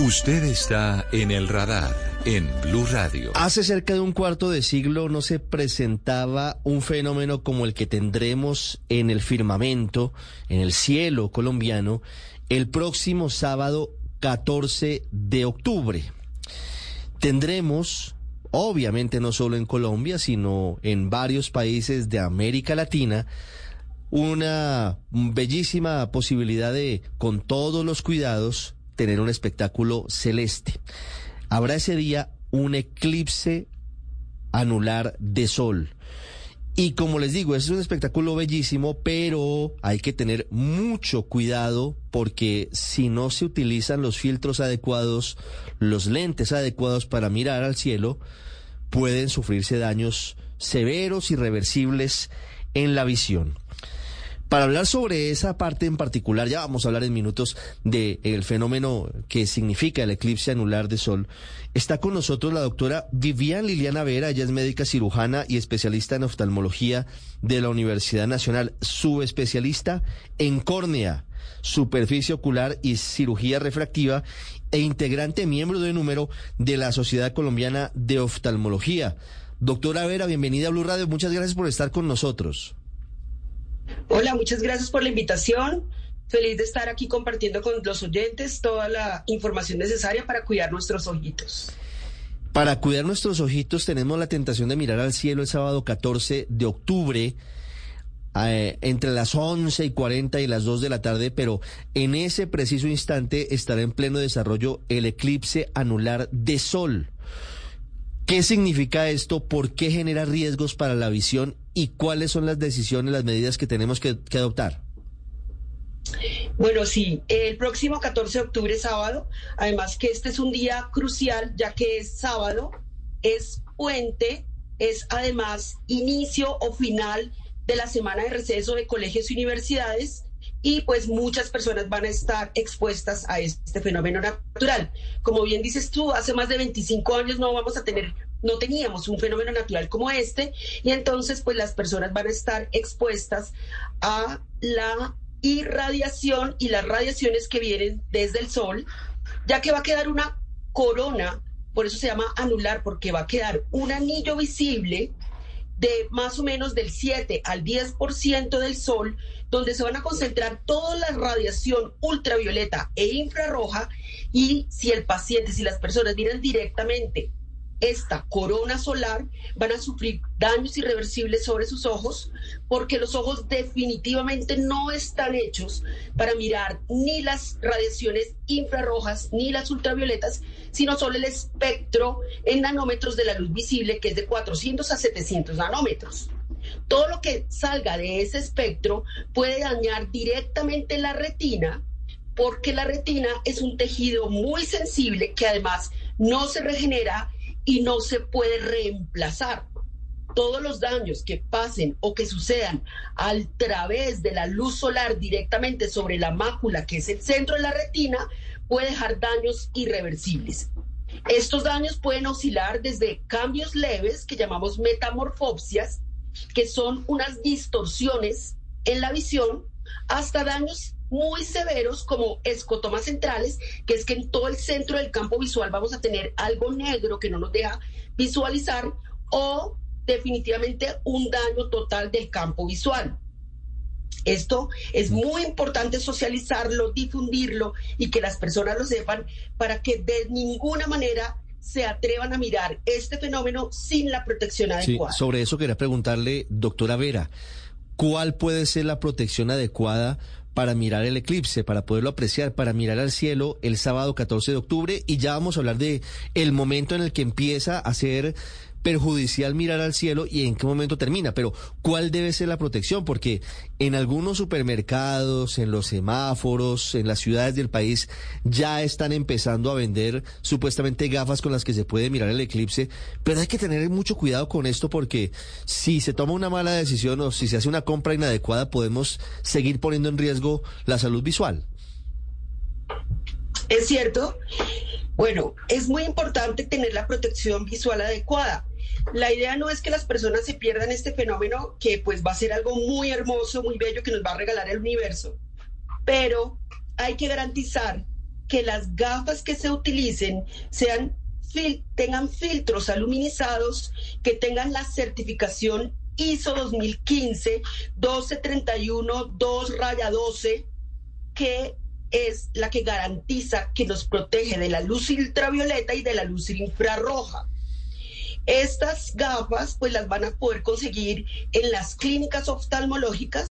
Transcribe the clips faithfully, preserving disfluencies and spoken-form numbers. Usted está en el radar, en Blue Radio. Hace cerca de un cuarto de siglo no se presentaba un fenómeno como el que tendremos en el firmamento, en el cielo colombiano, el próximo sábado catorce de octubre. Tendremos, obviamente no solo en Colombia, sino en varios países de América Latina, una bellísima posibilidad de, con todos los cuidados, tener un espectáculo celeste. Habrá ese día un eclipse anular de sol. Y como les digo, es un espectáculo bellísimo, pero hay que tener mucho cuidado porque si no se utilizan los filtros adecuados, los lentes adecuados para mirar al cielo, pueden sufrirse daños severos, irreversibles en la visión. Para hablar sobre esa parte en particular, ya vamos a hablar en minutos del fenómeno que significa el eclipse anular de sol, está con nosotros la doctora Vivian Liliana Vera. Ella es médica cirujana y especialista en oftalmología de la Universidad Nacional, subespecialista en córnea, superficie ocular y cirugía refractiva e integrante miembro de número de la Sociedad Colombiana de Oftalmología. Doctora Vera, bienvenida a Blue Radio. Muchas gracias por estar con nosotros. Hola, muchas gracias por la invitación. Feliz de estar aquí compartiendo con los oyentes toda la información necesaria para cuidar nuestros ojitos. Para cuidar nuestros ojitos tenemos la tentación de mirar al cielo el sábado catorce de octubre, eh, entre las once y cuarenta y las dos de la tarde, pero en ese preciso instante estará en pleno desarrollo el eclipse anular de sol. ¿Qué significa esto? ¿Por qué genera riesgos para la visión? ¿Y cuáles son las decisiones, las medidas que tenemos que, que adoptar? Bueno, sí, el próximo catorce de octubre, sábado, además que este es un día crucial, ya que es sábado, es puente, es además inicio o final de la semana de receso de colegios y universidades, y pues muchas personas van a estar expuestas a este fenómeno natural. Como bien dices tú, hace más de veinticinco años no vamos a tener, no teníamos un fenómeno natural como este, y entonces pues las personas van a estar expuestas a la irradiación y las radiaciones que vienen desde el sol, ya que va a quedar una corona, por eso se llama anular, porque va a quedar un anillo visible de más o menos del siete al diez por ciento del sol, donde se van a concentrar toda la radiación ultravioleta e infrarroja, y si el paciente, si las personas miran directamente esta corona solar, van a sufrir daños irreversibles sobre sus ojos, porque los ojos definitivamente no están hechos para mirar ni las radiaciones infrarrojas ni las ultravioletas, sino solo el espectro en nanómetros de la luz visible, que es de cuatrocientos a setecientos nanómetros. Todo lo que salga de ese espectro puede dañar directamente la retina, porque la retina es un tejido muy sensible que además no se regenera y no se puede reemplazar. Todos los daños que pasen o que sucedan a través de la luz solar directamente sobre la mácula, que es el centro de la retina, puede dejar daños irreversibles. Estos daños pueden oscilar desde cambios leves, que llamamos metamorfopsias, que son unas distorsiones en la visión, hasta daños muy severos como escotomas centrales, que es que en todo el centro del campo visual vamos a tener algo negro que no nos deja visualizar, o definitivamente un daño total del campo visual. Esto es muy importante socializarlo, difundirlo y que las personas lo sepan para que de ninguna manera se atrevan a mirar este fenómeno sin la protección adecuada. Sí, sobre eso quería preguntarle, doctora Vera, ¿cuál puede ser la protección adecuada para mirar el eclipse, para poderlo apreciar, para mirar al cielo el sábado catorce de octubre? Y ya vamos a hablar de el momento en el que empieza a ser perjudicial mirar al cielo y en qué momento termina, pero ¿cuál debe ser la protección? Porque en algunos supermercados, en los semáforos, en las ciudades del país, ya están empezando a vender supuestamente gafas con las que se puede mirar el eclipse, pero hay que tener mucho cuidado con esto porque si se toma una mala decisión o si se hace una compra inadecuada, podemos seguir poniendo en riesgo la salud visual. ¿Es cierto? Bueno, es muy importante tener la protección visual adecuada. La idea no es que las personas se pierdan este fenómeno, que pues va a ser algo muy hermoso, muy bello, que nos va a regalar el universo. Pero hay que garantizar que las gafas que se utilicen sean, fil- tengan filtros aluminizados, que tengan la certificación I S O dos mil quince, doce treinta y uno, dos raya doce, que es la que garantiza que nos protege de la luz ultravioleta y de la luz infrarroja. Estas gafas pues las van a poder conseguir en las clínicas oftalmológicas,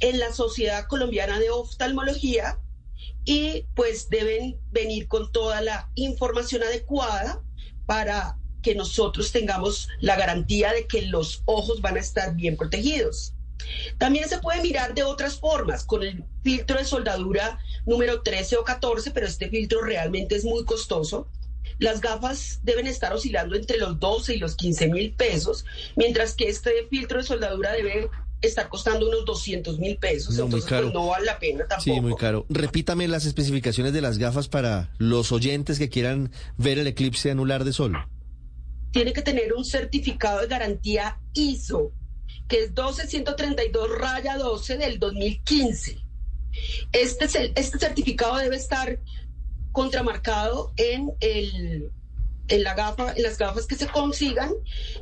en la Sociedad Colombiana de Oftalmología, y pues deben venir con toda la información adecuada para que nosotros tengamos la garantía de que los ojos van a estar bien protegidos. También se puede mirar de otras formas, con el filtro de soldadura número trece o catorce, pero este filtro realmente es muy costoso. Las gafas deben estar oscilando entre los doce y los quince mil pesos, mientras que este filtro de soldadura debe estar costando unos doscientos mil pesos. No, entonces pues no vale la pena tampoco. Sí, muy caro. Repítame las especificaciones de las gafas para los oyentes que quieran ver el eclipse anular de sol. Tiene que tener un certificado de garantía I S O, que es doce ciento treinta y dos raya doce del dos mil quince. Este, es el, este certificado debe estar contramarcado en, el, en, la gafa, en las gafas que se consigan,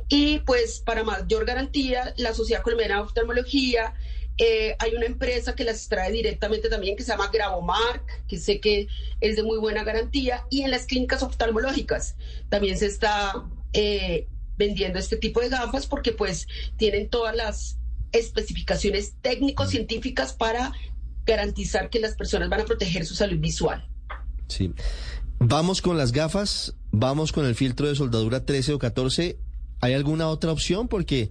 y pues para mayor garantía la Sociedad Colombiana de Oftalmología, eh, hay una empresa que las trae directamente también que se llama Gravomark, que sé que es de muy buena garantía, y en las clínicas oftalmológicas también se está eh, vendiendo este tipo de gafas, porque pues tienen todas las especificaciones técnico-científicas para garantizar que las personas van a proteger su salud visual. Sí. Vamos con las gafas, vamos con el filtro de soldadura trece o catorce. ¿Hay alguna otra opción? Porque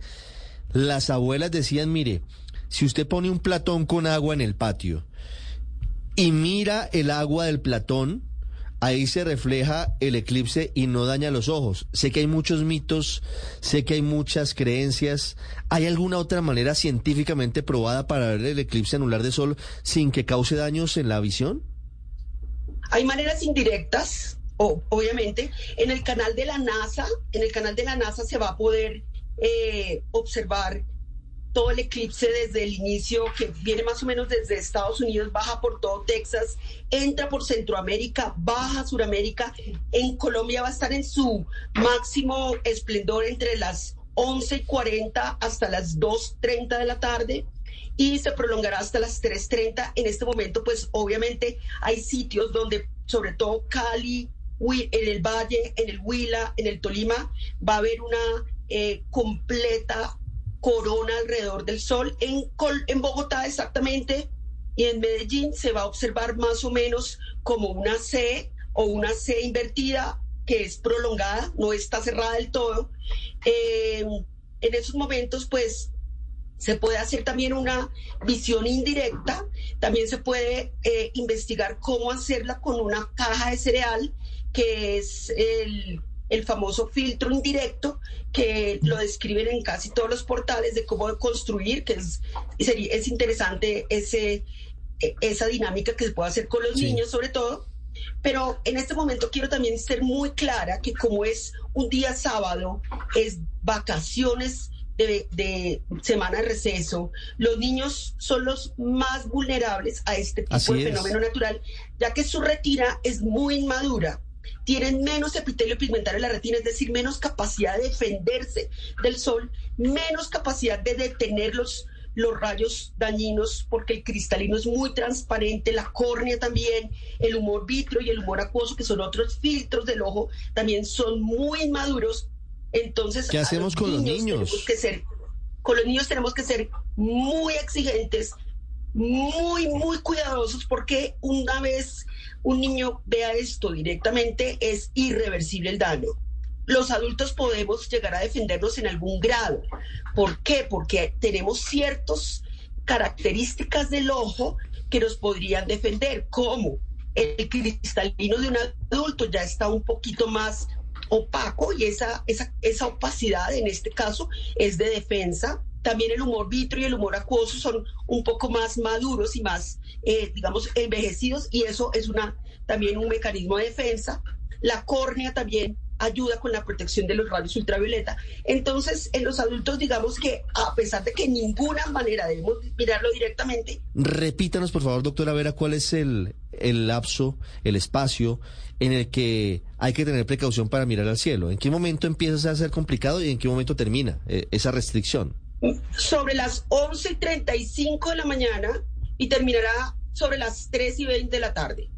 las abuelas decían, mire, si usted pone un platón con agua en el patio y mira el agua del platón, ahí se refleja el eclipse y no daña los ojos. Sé que hay muchos mitos, sé que hay muchas creencias. ¿Hay alguna otra manera científicamente probada para ver el eclipse anular de sol sin que cause daños en la visión? Hay maneras indirectas, oh, obviamente. En el canal de la NASA, en el canal de la NASA se va a poder eh, observar todo el eclipse desde el inicio, que viene más o menos desde Estados Unidos, baja por todo Texas, entra por Centroamérica, baja Suramérica. En Colombia va a estar en su máximo esplendor entre las once y cuarenta hasta las dos treinta de la tarde, y se prolongará hasta las tres treinta. En este momento, pues obviamente hay sitios donde, sobre todo Cali, en el Valle, en el Huila, en el Tolima, va a haber una eh, completa corona alrededor del sol. En, Col- en Bogotá exactamente, y en Medellín se va a observar más o menos como una C o una C invertida, que es prolongada, no está cerrada del todo. Eh, en esos momentos, pues, se puede hacer también una visión indirecta. También se puede eh, investigar cómo hacerla con una caja de cereal, que es el, el famoso filtro indirecto, que lo describen en casi todos los portales de cómo construir, que es, es interesante ese, esa dinámica que se puede hacer con los sí. niños sobre todo. Pero en este momento quiero también ser muy clara que como es un día sábado, es vacaciones De, de semana de receso, los niños son los más vulnerables a este tipo Así de es. fenómeno natural, ya que su retina es muy inmadura, tienen menos epitelio pigmentario en la retina, es decir, menos capacidad de defenderse del sol, menos capacidad de detener los, los rayos dañinos, porque el cristalino es muy transparente, la córnea también, el humor vítreo y el humor acuoso, que son otros filtros del ojo, también son muy inmaduros. Entonces, ¿qué hacemos los con los niños? Tenemos que ser, con los niños tenemos que ser muy exigentes, muy, muy cuidadosos, porque una vez un niño vea esto directamente, es irreversible el daño. Los adultos podemos llegar a defendernos en algún grado. ¿Por qué? Porque tenemos ciertas características del ojo que nos podrían defender, como el cristalino de un adulto ya está un poquito más opaco, y esa, esa, esa opacidad en este caso es de defensa. También el humor vítreo y el humor acuoso son un poco más maduros y más, eh, digamos, envejecidos, y eso es una, también un mecanismo de defensa. La córnea también ayuda con la protección de los rayos ultravioleta. Entonces, en los adultos, digamos que a pesar de que en ninguna manera debemos mirarlo directamente. Repítanos, por favor, doctora Vera, cuál es el, el lapso, el espacio en el que hay que tener precaución para mirar al cielo? ¿En qué momento empieza a ser complicado y en qué momento termina eh, esa restricción? Sobre las once y treinta y cinco de la mañana y terminará sobre las tres y veinte de la tarde.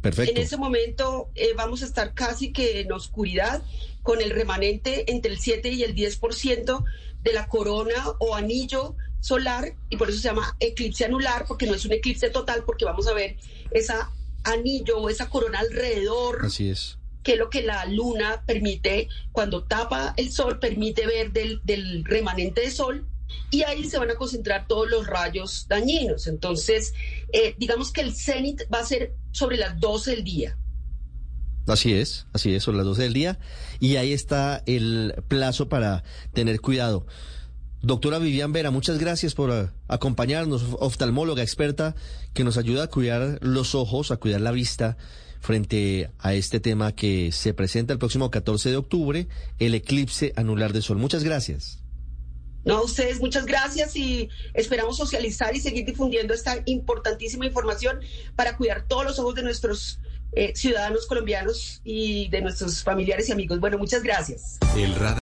Perfecto. En ese momento eh, vamos a estar casi que en oscuridad, con el remanente entre el siete y el diez por ciento de la corona o anillo solar, y por eso se llama eclipse anular, porque no es un eclipse total, porque vamos a ver esa anillo o esa corona alrededor. Así es. Que es lo que la luna permite, cuando tapa el sol, permite ver del, del remanente de sol, y ahí se van a concentrar todos los rayos dañinos. Entonces, eh, digamos que el cenit va a ser sobre las doce del día. Así es, así es, son las doce del día, y ahí está el plazo para tener cuidado. Doctora Vivian Vera, muchas gracias por acompañarnos, oftalmóloga experta que nos ayuda a cuidar los ojos, a cuidar la vista frente a este tema que se presenta el próximo catorce de octubre, el eclipse anular de sol. Muchas gracias. No, a ustedes muchas gracias, y esperamos socializar y seguir difundiendo esta importantísima información para cuidar todos los ojos de nuestros eh, ciudadanos colombianos y de nuestros familiares y amigos. Bueno, muchas gracias. El radar.